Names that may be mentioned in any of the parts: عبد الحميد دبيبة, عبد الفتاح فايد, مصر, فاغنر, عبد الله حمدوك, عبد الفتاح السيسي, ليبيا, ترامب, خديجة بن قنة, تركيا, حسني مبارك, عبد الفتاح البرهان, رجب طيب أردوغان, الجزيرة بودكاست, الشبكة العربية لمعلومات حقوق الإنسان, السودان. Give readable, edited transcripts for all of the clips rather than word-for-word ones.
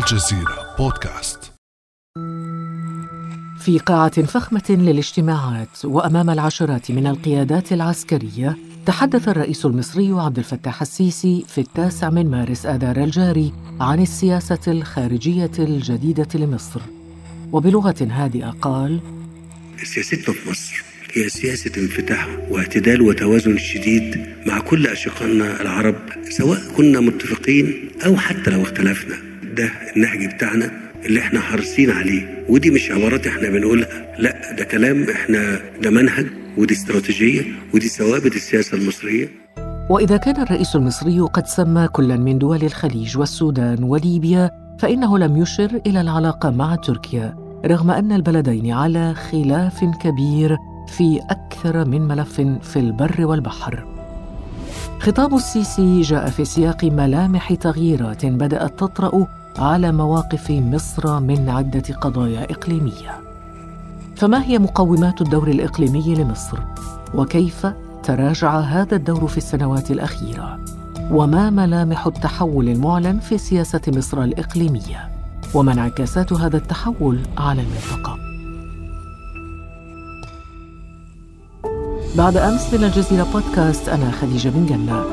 الجزيرة بودكاست. في قاعة فخمة للاجتماعات وأمام العشرات من القيادات العسكرية، تحدث الرئيس المصري عبد الفتاح السيسي في 9 مارس آذار الجاري عن السياسة الخارجية الجديدة لمصر، وبلغة هادئة قال: سياستنا في مصر هي سياسة انفتاح واعتدال وتوازن شديد مع كل أشقائنا العرب، سواء كنا متفقين أو حتى لو اختلفنا. ده النهج بتاعنا اللي احنا حريصين عليه، ودي مش عبارات احنا بنقولها، لا ده كلام، احنا ده منهج ودي استراتيجية ودي ثوابت السياسة المصرية. وإذا كان الرئيس المصري قد سمى كلا من دول الخليج والسودان وليبيا، فإنه لم يشر إلى العلاقة مع تركيا، رغم أن البلدين على خلاف كبير في أكثر من ملف في البر والبحر. خطاب السيسي جاء في سياق ملامح تغييرات بدأت تطرأ على مواقف مصر من عدة قضايا إقليمية. فما هي مقومات الدور الإقليمي لمصر؟ وكيف تراجع هذا الدور في السنوات الأخيرة؟ وما ملامح التحول المعلن في سياسة مصر الإقليمية؟ وما انعكاسات هذا التحول على المنطقة؟ بعد أمس من الجزيرة بودكاست، أنا خديجة بن قنة.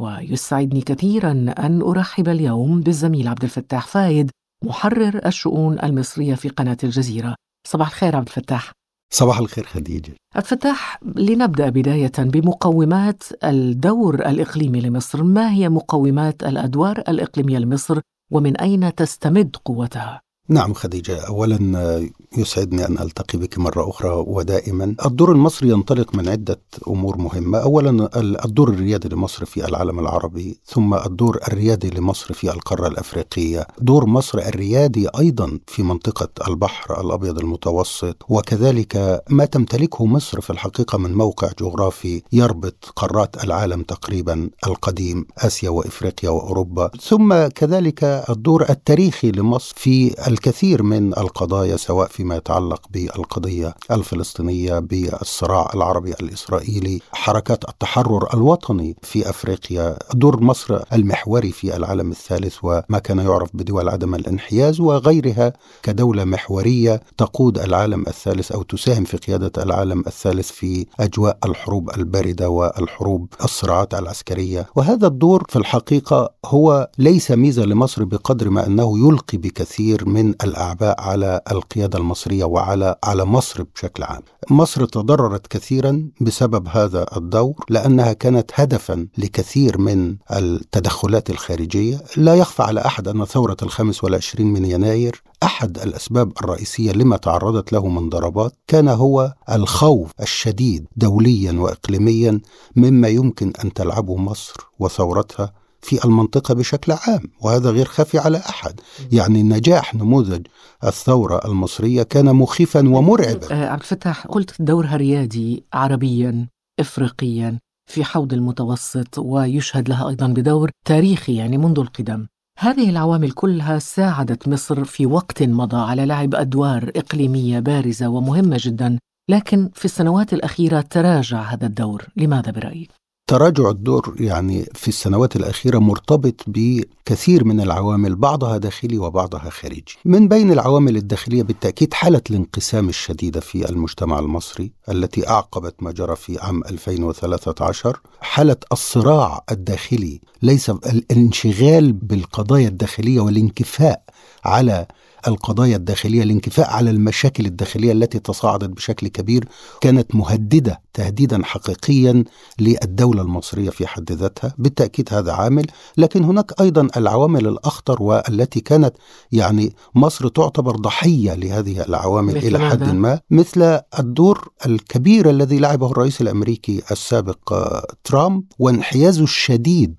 ويسعدني كثيراً أن أرحب اليوم بالزميل عبد الفتاح فايد، محرر الشؤون المصرية في قناة الجزيرة. صباح الخير عبد الفتاح. صباح الخير خديجة. عبد الفتاح، لنبدأ بداية بمقومات الدور الإقليمي لمصر. ما هي مقومات الأدوار الإقليمية لمصر ومن أين تستمد قوتها؟ نعم خديجة، أولا يسعدني أن ألتقي بك مرة أخرى ودائما. الدور المصري ينطلق من عدة أمور مهمة. أولا الدور الريادي لمصر في العالم العربي، ثم الدور الريادي لمصر في القارة الأفريقية، دور مصر الريادي أيضا في منطقة البحر الأبيض المتوسط، وكذلك ما تمتلكه مصر في الحقيقة من موقع جغرافي يربط قارات العالم تقريبا القديم، آسيا وإفريقيا وأوروبا، ثم كذلك الدور التاريخي لمصر في الكثير من القضايا، سواء فيما يتعلق بالقضية الفلسطينية، بالصراع العربي الإسرائيلي، حركات التحرر الوطني في أفريقيا، دور مصر المحوري في العالم الثالث وما كان يعرف بدول عدم الانحياز وغيرها كدولة محورية تقود العالم الثالث أو تساهم في قيادة العالم الثالث في أجواء الحروب الباردة والحروب الصراعات العسكرية. وهذا الدور في الحقيقة هو ليس ميزة لمصر بقدر ما أنه يلقي بكثير من الأعباء على القيادة المصرية وعلى مصر بشكل عام. مصر تضررت كثيرا بسبب هذا الدور، لأنها كانت هدفا لكثير من التدخلات الخارجية. لا يخفى على أحد أن ثورة 25 من يناير أحد الأسباب الرئيسية لما تعرضت له من ضربات كان هو الخوف الشديد دوليا وإقليميا مما يمكن أن تلعبه مصر وثورتها في المنطقة بشكل عام، وهذا غير خفي على أحد. يعني نجاح نموذج الثورة المصرية كان مخيفا ومرعبا. عبد الفتاح، قلت دورها ريادي عربيا إفريقيا في حوض المتوسط، ويشهد لها أيضا بدور تاريخي يعني منذ القدم. هذه العوامل كلها ساعدت مصر في وقت مضى على لعب أدوار إقليمية بارزة ومهمة جدا، لكن في السنوات الأخيرة تراجع هذا الدور. لماذا برأيك؟ تراجع الدور يعني في السنوات الأخيرة مرتبط بكثير من العوامل، بعضها داخلي وبعضها خارجي. من بين العوامل الداخلية بالتأكيد حالة الانقسام الشديدة في المجتمع المصري التي أعقبت ما جرى في عام 2013، حالة الصراع الداخلي، ليس الانشغال بالقضايا الداخلية والانكفاء على القضايا الداخلية، الانكفاء على المشاكل الداخلية التي تصاعدت بشكل كبير، كانت مهددة تهديدا حقيقيا للدولة المصرية في حد ذاتها. بالتأكيد هذا عامل، لكن هناك أيضا العوامل الأخطر والتي كانت يعني مصر تعتبر ضحية لهذه العوامل إلى حد ما، مثل الدور الكبير الذي لعبه الرئيس الأمريكي السابق ترامب وانحيازه الشديد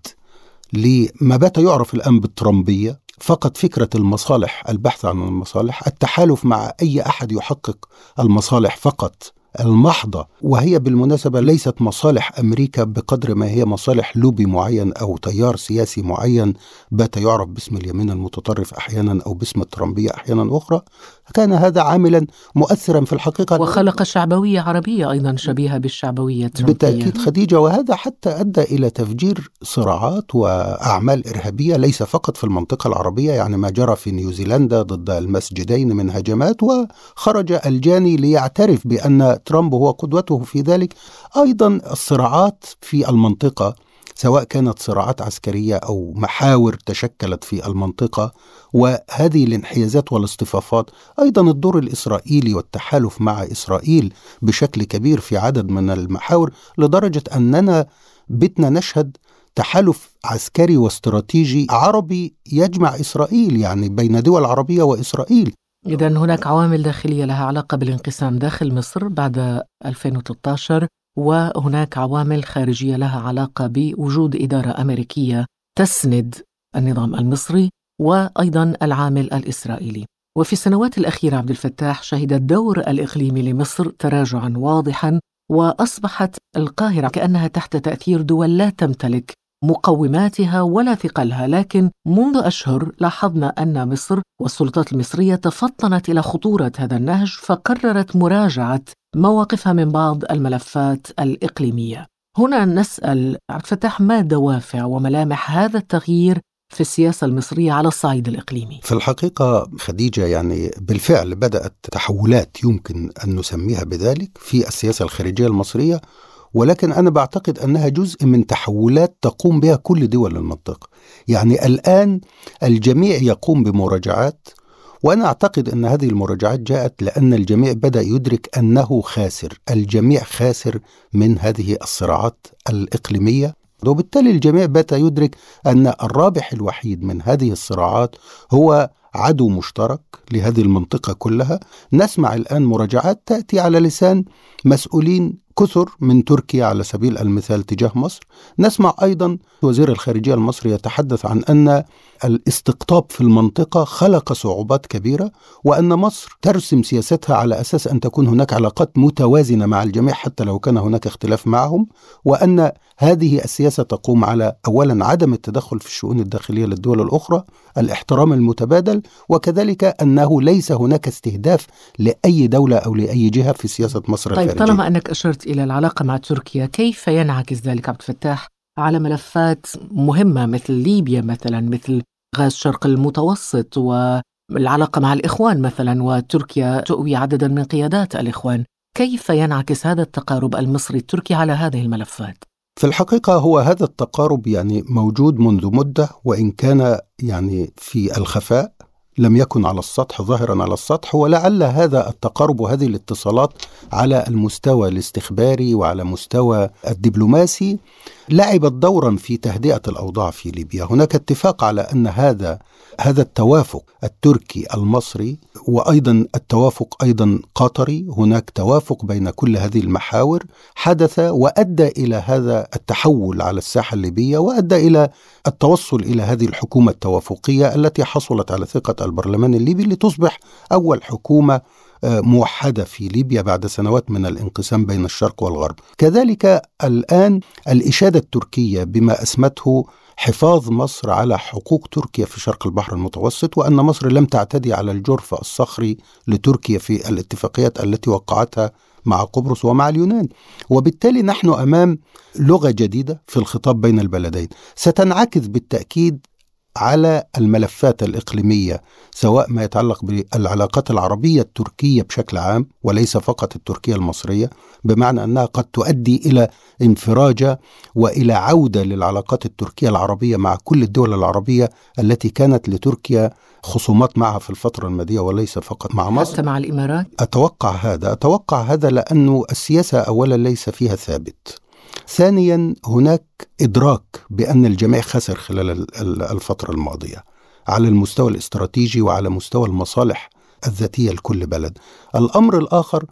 لما بات يعرف الآن بالترامبية، فقط فكرة المصالح، البحث عن المصالح، التحالف مع أي أحد يحقق المصالح فقط المحضة، وهي بالمناسبة ليست مصالح أمريكا بقدر ما هي مصالح لوبي معين أو تيار سياسي معين بات يعرف باسم اليمين المتطرف أحيانا أو باسم الترامبية أحيانا أخرى. كان هذا عاملا مؤثرا في الحقيقة، وخلق شعبوية عربية أيضا شبيهة بالشعبوية الترامبية بالتأكيد خديجة، وهذا حتى أدى إلى تفجير صراعات وأعمال إرهابية ليس فقط في المنطقة العربية، يعني ما جرى في نيوزيلندا ضد المسجدين من هجمات، وخرج الجاني ليعترف بأن ترامب هو قدوته في ذلك. أيضا الصراعات في المنطقة سواء كانت صراعات عسكرية أو محاور تشكلت في المنطقة، وهذه الانحيازات والاصطفافات، أيضا الدور الإسرائيلي والتحالف مع إسرائيل بشكل كبير في عدد من المحاور، لدرجة أننا بتنا نشهد تحالف عسكري واستراتيجي عربي يجمع إسرائيل، يعني بين دول عربية وإسرائيل. إذن هناك عوامل داخلية لها علاقة بالانقسام داخل مصر بعد 2013، وهناك عوامل خارجية لها علاقة بوجود إدارة أمريكية تسند النظام المصري، وأيضاً العامل الإسرائيلي. وفي السنوات الأخيرة عبد الفتاح شهد الدور الإقليمي لمصر تراجعاً واضحاً، وأصبحت القاهرة كأنها تحت تأثير دول لا تمتلك مقوماتها ولا ثقلها. لكن منذ أشهر لاحظنا أن مصر والسلطات المصرية تفطنت إلى خطورة هذا النهج، فقررت مراجعة مواقفها من بعض الملفات الإقليمية. هنا نسأل عبد الفتاح، ما دوافع وملامح هذا التغيير في السياسة المصرية على الصعيد الإقليمي؟ في الحقيقة خديجة، يعني بالفعل بدأت تحولات يمكن أن نسميها بذلك في السياسة الخارجية المصرية، ولكن أنا بعتقد أنها جزء من تحولات تقوم بها كل دول المنطقة. يعني الآن الجميع يقوم بمراجعات، وأنا أعتقد أن هذه المراجعات جاءت لأن الجميع بدأ يدرك أنه خاسر، الجميع خاسر من هذه الصراعات الإقليمية، وبالتالي الجميع بات يدرك أن الرابح الوحيد من هذه الصراعات هو عدو مشترك لهذه المنطقة كلها. نسمع الآن مراجعات تأتي على لسان مسؤولين كثر من تركيا على سبيل المثال تجاه مصر، نسمع أيضا وزير الخارجية المصري يتحدث عن أن الاستقطاب في المنطقة خلق صعوبات كبيرة، وأن مصر ترسم سياستها على أساس أن تكون هناك علاقات متوازنة مع الجميع حتى لو كان هناك اختلاف معهم، وأن هذه السياسة تقوم على أولا عدم التدخل في الشؤون الداخلية للدول الأخرى، الاحترام المتبادل، وكذلك أنه ليس هناك استهداف لأي دولة أو لأي جهة في سياسة مصر الخارجية. طيب، طالما أنك أشرت إلى العلاقة مع تركيا، كيف ينعكس ذلك عبد الفتاح على ملفات مهمة مثل ليبيا مثلا، مثل غاز شرق المتوسط، والعلاقة مع الإخوان مثلا، وتركيا تؤوي عددا من قيادات الإخوان؟ كيف ينعكس هذا التقارب المصري التركي على هذه الملفات؟ في الحقيقة هو هذا التقارب يعني موجود منذ مدة، وإن كان يعني في الخفاء، لم يكن على السطح ظاهرا على السطح. ولعل هذا التقارب وهذه الاتصالات على المستوى الاستخباري وعلى مستوى الدبلوماسي لعبت دورا في تهدئة الأوضاع في ليبيا. هناك اتفاق على أن هذا التوافق التركي المصري، وأيضا التوافق أيضا قطري، هناك توافق بين كل هذه المحاور حدث وأدى إلى هذا التحول على الساحة الليبية، وأدى إلى التوصل إلى هذه الحكومة التوافقية التي حصلت على ثقة البرلمان الليبي لتصبح أول حكومة موحدة في ليبيا بعد سنوات من الانقسام بين الشرق والغرب. كذلك الآن الإشادة التركية بما أسمته حفاظ مصر على حقوق تركيا في شرق البحر المتوسط، وأن مصر لم تعتدي على الجرف الصخري لتركيا في الاتفاقيات التي وقعتها مع قبرص ومع اليونان. وبالتالي نحن أمام لغة جديدة في الخطاب بين البلدين، ستنعكس بالتأكيد على الملفات الإقليمية، سواء ما يتعلق بالعلاقات العربية التركية بشكل عام وليس فقط التركية المصرية، بمعنى أنها قد تؤدي إلى انفراجة وإلى عودة للعلاقات التركية العربية مع كل الدول العربية التي كانت لتركيا خصومات معها في الفترة الماضية وليس فقط مع مصر، حتى مع الإمارات. أتوقع هذا لأنه السياسة أولا ليس فيها ثابت، ثانيا هناك إدراك بأن الجميع خسر خلال الفترة الماضية على المستوى الاستراتيجي وعلى مستوى المصالح الذاتية لكل بلد. الأمر الآخر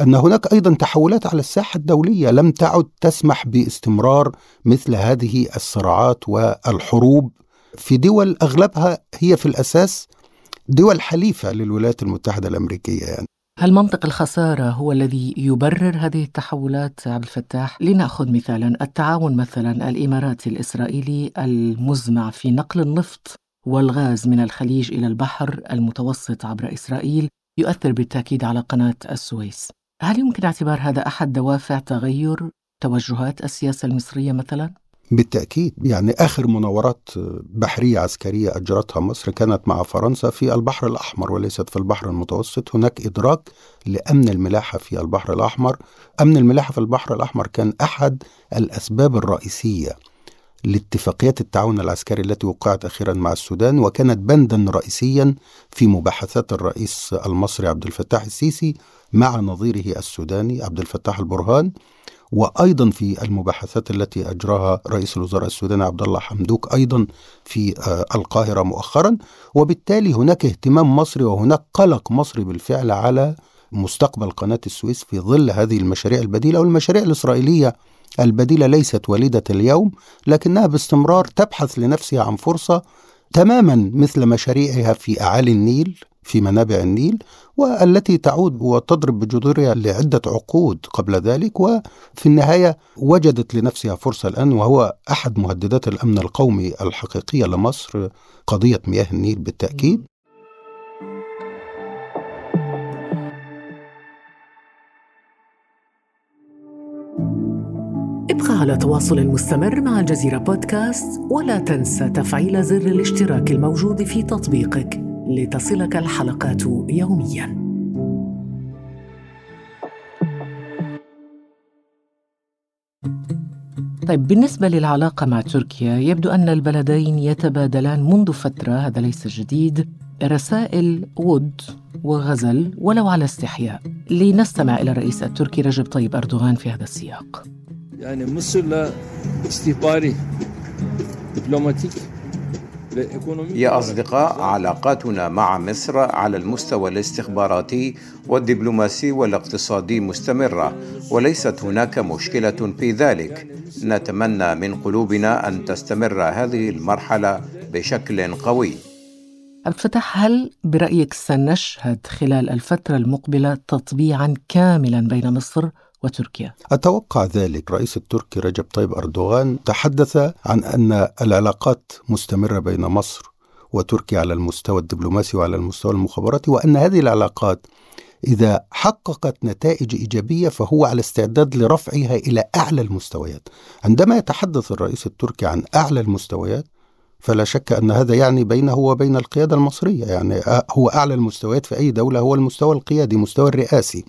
أن هناك أيضا تحولات على الساحة الدولية لم تعد تسمح باستمرار مثل هذه الصراعات والحروب في دول أغلبها هي في الأساس دول حليفة للولايات المتحدة الأمريكية. يعني هل منطق الخسارة هو الذي يبرر هذه التحولات عبد الفتاح؟ لنأخذ مثالا التعاون مثلا الإماراتي الإسرائيلي المزمع في نقل النفط والغاز من الخليج إلى البحر المتوسط عبر إسرائيل يؤثر بالتأكيد على قناة السويس. هل يمكن اعتبار هذا أحد دوافع تغير توجهات السياسة المصرية مثلا؟ بالتأكيد، يعني آخر مناورات بحرية عسكرية أجرتها مصر كانت مع فرنسا في البحر الأحمر وليست في البحر المتوسط. هناك إدراك لأمن الملاحة في البحر الأحمر. أمن الملاحة في البحر الأحمر كان أحد الأسباب الرئيسية لاتفاقيات التعاون العسكري التي وقعت أخيرا مع السودان، وكانت بندا رئيسيا في مباحثات الرئيس المصري عبد الفتاح السيسي مع نظيره السوداني عبد الفتاح البرهان، وأيضا في المباحثات التي أجراها رئيس الوزراء السوداني عبد الله حمدوك أيضا في القاهرة مؤخرا. وبالتالي هناك اهتمام مصري وهناك قلق مصري بالفعل على مستقبل قناة السويس في ظل هذه المشاريع البديلة، والمشاريع الإسرائيلية البديلة ليست وليدة اليوم لكنها باستمرار تبحث لنفسها عن فرصة تماما مثل مشاريعها في أعالي النيل في منابع النيل، والتي تعود وتضرب بجذورها لعدة عقود قبل ذلك، وفي النهاية وجدت لنفسها فرصة الآن، وهو أحد مهددات الأمن القومي الحقيقية لمصر قضية مياه النيل بالتأكيد. ابقى على تواصل مستمر مع الجزيرة بودكاست، ولا تنسى تفعيل زر الاشتراك الموجود في تطبيقك لتصلك الحلقات يومياً. طيب، بالنسبة للعلاقة مع تركيا يبدو أن البلدين يتبادلان منذ فترة، هذا ليس جديد، رسائل ود وغزل ولو على استحياء. لنستمع إلى الرئيس التركي رجب طيب أردوغان في هذا السياق. يعني مصر استخباري دبلوماتيك. يا أصدقاء، علاقاتنا مع مصر على المستوى الاستخباراتي والدبلوماسي والاقتصادي مستمرة، وليست هناك مشكلة في ذلك. نتمنى من قلوبنا أن تستمر هذه المرحلة بشكل قوي. عبد الفتاح، هل برأيك سنشهد خلال الفترة المقبلة تطبيعا كاملا بين مصر وتركيا؟ أتوقع ذلك. رئيس التركي رجب طيب أردوغان تحدث عن أن العلاقات مستمرة بين مصر وتركيا على المستوى الدبلوماسي وعلى المستوى المخابراتي، وأن هذه العلاقات إذا حققت نتائج إيجابية فهو على استعداد لرفعها إلى أعلى المستويات. عندما يتحدث الرئيس التركي عن أعلى المستويات فلا شك أن هذا يعني بينه وبين القيادة المصرية، يعني هو أعلى المستويات في أي دولة هو المستوى القيادي، مستوى الرئاسي.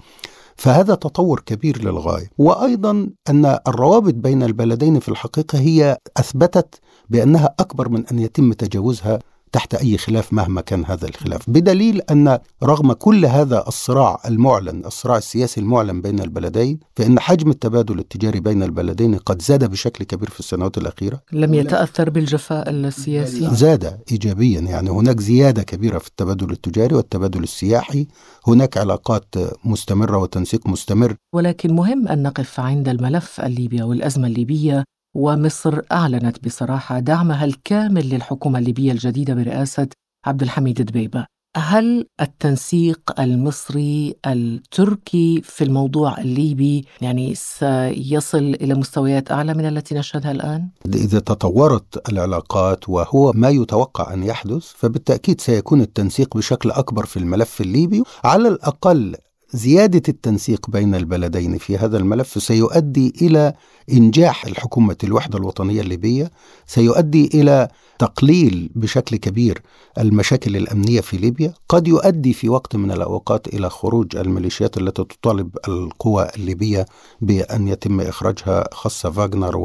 فهذا تطور كبير للغاية. وأيضا أن الروابط بين البلدين في الحقيقة هي أثبتت بأنها أكبر من أن يتم تجاوزها تحت أي خلاف مهما كان هذا الخلاف، بدليل أن رغم كل هذا الصراع المعلن، الصراع السياسي المعلن بين البلدين، فإن حجم التبادل التجاري بين البلدين قد زاد بشكل كبير في السنوات الأخيرة. لم يتأثر بالجفاء السياسي؟ زاد إيجابيا، يعني هناك زيادة كبيرة في التبادل التجاري والتبادل السياحي، هناك علاقات مستمرة وتنسيق مستمر. ولكن مهم أن نقف عند الملف الليبي والأزمة الليبية، ومصر أعلنت بصراحة دعمها الكامل للحكومة الليبية الجديدة برئاسة عبد الحميد دبيبة. هل التنسيق المصري التركي في الموضوع الليبي يعني سيصل إلى مستويات أعلى من التي نشهدها الآن؟ إذا تطورت العلاقات وهو ما يتوقع أن يحدث فبالتأكيد سيكون التنسيق بشكل أكبر في الملف الليبي. على الأقل زيادة التنسيق بين البلدين في هذا الملف سيؤدي إلى إنجاح الحكومة الوحدة الوطنية الليبية، سيؤدي إلى تقليل بشكل كبير المشاكل الأمنية في ليبيا، قد يؤدي في وقت من الأوقات إلى خروج الميليشيات التي تطالب القوى الليبية بأن يتم إخراجها، خاصة فاغنر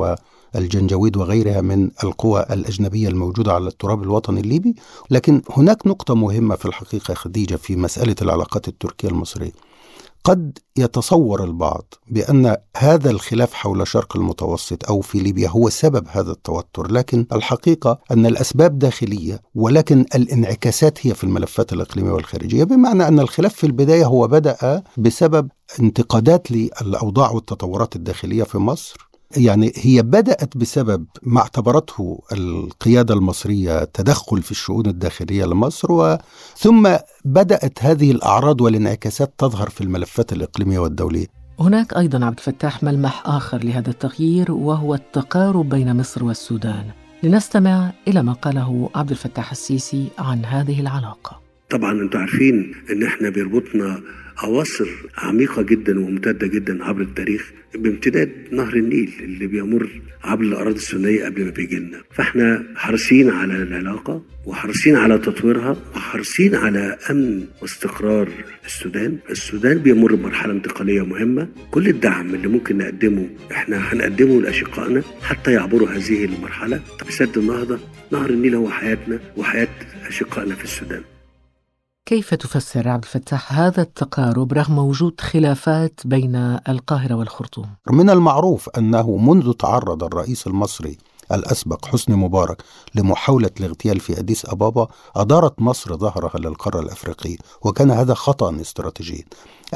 والجنجويد وغيرها من القوى الأجنبية الموجودة على التراب الوطني الليبي. لكن هناك نقطة مهمة في الحقيقة خديجة في مسألة العلاقات التركية المصرية. قد يتصور البعض بأن هذا الخلاف حول شرق المتوسط أو في ليبيا هو سبب هذا التوتر، لكن الحقيقة أن الأسباب داخلية ولكن الانعكاسات هي في الملفات الإقليمية والخارجية، بمعنى أن الخلاف في البداية هو بدأ بسبب انتقادات للأوضاع والتطورات الداخلية في مصر، يعني هي بدأت بسبب ما اعتبرته القيادة المصرية تدخل في الشؤون الداخلية لمصر، ثم بدأت هذه الأعراض والانعكاسات تظهر في الملفات الإقليمية والدولية. هناك أيضاً عبد الفتاح ملمح آخر لهذا التغيير، وهو التقارب بين مصر والسودان. لنستمع إلى ما قاله عبد الفتاح السيسي عن هذه العلاقة. طبعاً أنتم عارفين إن إحنا بيربطنا أواصر عميقة جداً وممتدة جداً عبر التاريخ، بامتداد نهر النيل اللي بيمر عبر الأراضي السودانية قبل ما بيجينا. فإحنا حريصين على العلاقة وحريصين على تطويرها وحريصين على أمن واستقرار السودان. السودان بيمر بمرحلة انتقالية مهمة، كل الدعم اللي ممكن نقدمه إحنا هنقدمه لأشقائنا حتى يعبروا هذه المرحلة. طب سد النهضة، نهر النيل هو حياتنا وحياة أشقائنا في السودان. كيف تفسر عبد الفتاح هذا التقارب رغم وجود خلافات بين القاهرة والخرطوم؟ من المعروف أنه منذ تعرض الرئيس المصري الأسبق حسني مبارك لمحاولة الاغتيال في أديس أبابا، أدارت مصر ظهرها للقارة الأفريقية، وكان هذا خطأ استراتيجي.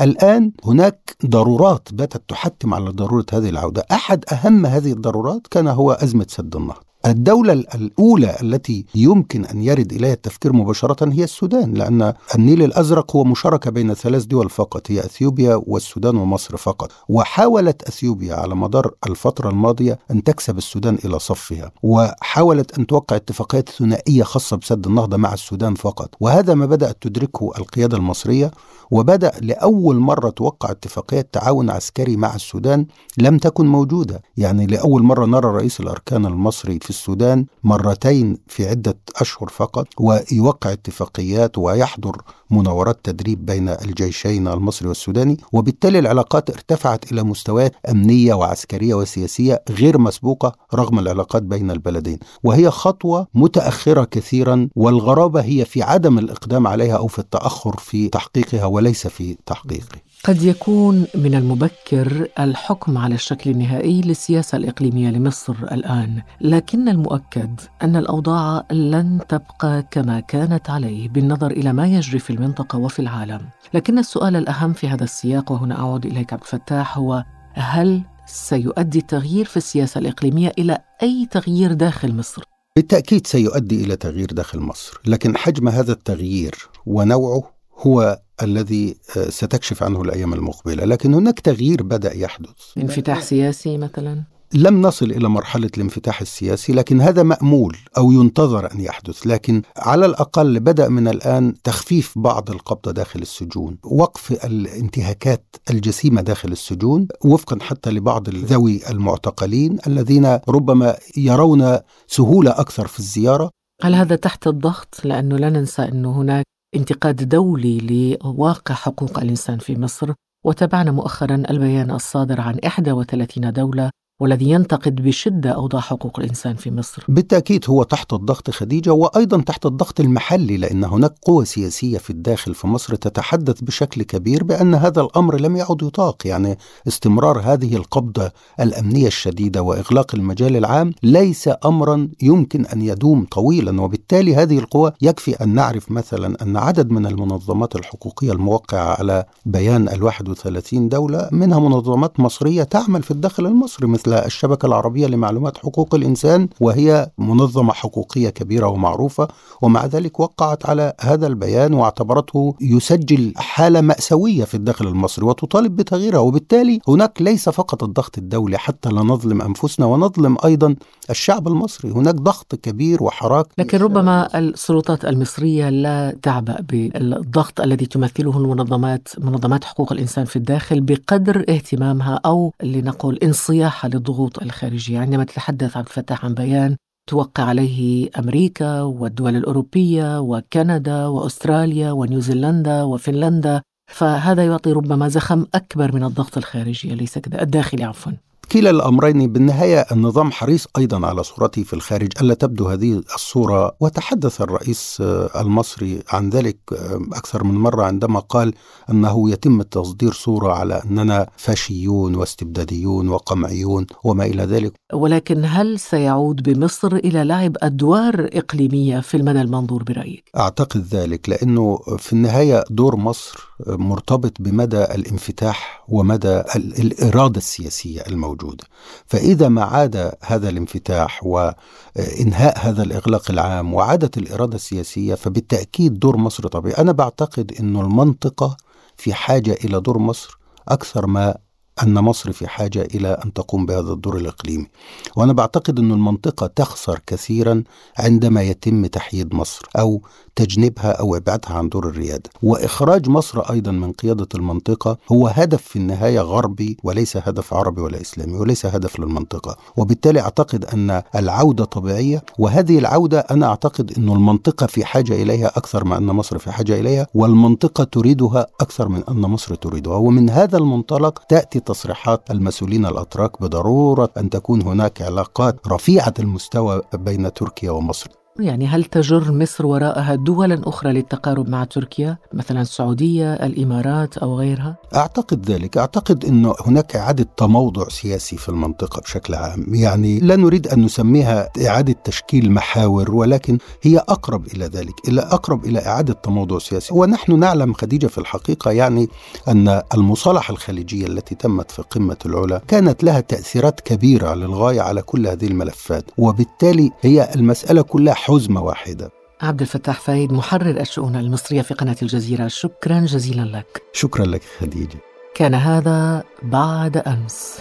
الآن هناك ضرورات باتت تحتم على ضرورة هذه العودة. أحد أهم هذه الضرورات كان هو أزمة سد النهضة. الدولة الأولى التي يمكن أن يرد إليها التفكير مباشرة هي السودان، لأن النيل الأزرق هو مشاركة بين ثلاث دول فقط، هي أثيوبيا والسودان ومصر فقط. وحاولت أثيوبيا على مدار الفترة الماضية أن تكسب السودان إلى صفها، وحاولت أن توقع اتفاقيات ثنائية خاصة بسد النهضة مع السودان فقط، وهذا ما بدأت تدركه القيادة المصرية. وبدأ لأول مرة توقع اتفاقية تعاون عسكري مع السودان لم تكن موجودة. يعني لأول مرة نرى رئيس الأركان المصري في السودان مرتين في عدة أشهر فقط، ويوقع اتفاقيات ويحضر مناورات تدريب بين الجيشين المصري والسوداني. وبالتالي العلاقات ارتفعت إلى مستويات أمنية وعسكرية وسياسية غير مسبوقة رغم العلاقات بين البلدين، وهي خطوة متأخرة كثيرا، والغرابة هي في عدم الإقدام عليها أو في التأخر في تحقيقها وليس في تحقيقه. قد يكون من المبكر الحكم على الشكل النهائي للسياسة الإقليمية لمصر الآن، لكن المؤكد أن الأوضاع لن تبقى كما كانت عليه بالنظر إلى ما يجري في المنطقة وفي العالم. لكن السؤال الأهم في هذا السياق، وهنا أعود إليك عبد الفتاح، هو هل سيؤدي التغيير في السياسة الإقليمية إلى أي تغيير داخل مصر؟ بالتأكيد سيؤدي إلى تغيير داخل مصر، لكن حجم هذا التغيير ونوعه هو الذي ستكشف عنه الأيام المقبلة. لكن هناك تغيير بدأ يحدث، انفتاح سياسي مثلا. لم نصل إلى مرحلة الانفتاح السياسي، لكن هذا مأمول أو ينتظر أن يحدث. لكن على الأقل بدأ من الآن تخفيف بعض القبضة داخل السجون، وقف الانتهاكات الجسيمة داخل السجون، وفقا حتى لبعض ذوي المعتقلين الذين ربما يرون سهولة أكثر في الزيارة. هل هذا تحت الضغط؟ لأنه لا ننسى أنه هناك انتقاد دولي لواقع حقوق الإنسان في مصر، وتابعنا مؤخرا البيان الصادر عن 31 دولة والذي ينتقد بشدة أوضاع حقوق الإنسان في مصر. بالتأكيد هو تحت الضغط خديجة، وأيضا تحت الضغط المحلي، لأن هناك قوى سياسية في الداخل في مصر تتحدث بشكل كبير بأن هذا الأمر لم يعد يطاق. يعني استمرار هذه القبضة الأمنية الشديدة وإغلاق المجال العام ليس أمرا يمكن أن يدوم طويلا. وبالتالي هذه القوى يكفي أن نعرف مثلا أن عدد من المنظمات الحقوقية الموقعة على بيان 31 دولة منها منظمات مصرية تعمل في الداخل المصري، مثل الشبكة العربية لمعلومات حقوق الإنسان، وهي منظمة حقوقية كبيرة ومعروفة، ومع ذلك وقعت على هذا البيان واعتبرته يسجل حالة مأساوية في الداخل المصري وتطالب بتغييرها. وبالتالي هناك ليس فقط الضغط الدولي حتى لا نظلم أنفسنا ونظلم أيضا الشعب المصري، هناك ضغط كبير وحراك. لكن ربما السلطات المصرية لا تعبأ بالضغط الذي تمثله منظمات حقوق الإنسان في الداخل بقدر اهتمامها أو لنقول انصياحها للضغوط الخارجية. عندما تتحدث عبد الفتاح عن بيان توقع عليه أمريكا والدول الأوروبية وكندا وأستراليا ونيوزيلندا وفنلندا، فهذا يعطي ربما زخم أكبر من الضغط الخارجي، ليس كذا الداخلي عفوا. كلا الأمرين بالنهاية النظام حريص أيضا على صورته في الخارج ألا تبدو هذه الصورة. وتحدث الرئيس المصري عن ذلك أكثر من مرة عندما قال أنه يتم تصدير صورة على أننا فاشيون واستبداديون وقمعيون وما إلى ذلك. ولكن هل سيعود بمصر إلى لعب أدوار إقليمية في المدى المنظور برأيك؟ أعتقد ذلك، لأنه في النهاية دور مصر مرتبط بمدى الانفتاح ومدى الإرادة السياسية الموجودة. فإذا ما عاد هذا الانفتاح وإنهاء هذا الإغلاق العام وعادت الإرادة السياسية، فبالتأكيد دور مصر طبيعي. أنا بعتقد أن المنطقة في حاجة إلى دور مصر أكثر ما أن مصر في حاجة إلى أن تقوم بهذا الدور الإقليمي، وأنا بعتقد أن المنطقة تخسر كثيرا عندما يتم تحييد مصر أو تجنبها أو إبعادها عن دور الريادة. وإخراج مصر أيضا من قيادة المنطقة هو هدف في النهاية غربي وليس هدف عربي ولا إسلامي وليس هدف للمنطقة، وبالتالي أعتقد أن العودة طبيعية، وهذه العودة أنا أعتقد أن المنطقة في حاجة إليها أكثر ما أن مصر في حاجة إليها، والمنطقة تريدها أكثر من أن مصر تريدها. ومن هذا المنطلق تأتي تصريحات المسؤولين الأتراك بضرورة أن تكون هناك علاقات رفيعة المستوى بين تركيا ومصر. يعني هل تجر مصر وراءها دولا أخرى للتقارب مع تركيا، مثلا السعودية، الإمارات أو غيرها؟ أعتقد ذلك. أعتقد أن هناك إعادة تموضع سياسي في المنطقة بشكل عام، يعني لا نريد أن نسميها إعادة تشكيل محاور، ولكن هي أقرب إلى ذلك، إلى أقرب إلى إعادة تموضع سياسي. ونحن نعلم خديجة في الحقيقة يعني أن المصالحة الخليجية التي تمت في قمة العلا كانت لها تأثيرات كبيرة للغاية على كل هذه الملفات، وبالتالي هي المسألة كلها حزمة واحدة. عبد الفتاح فايد، محرر الشؤون المصرية في قناة الجزيرة، شكرا جزيلا لك. شكرا لك خديجة. كان هذا بعد أمس.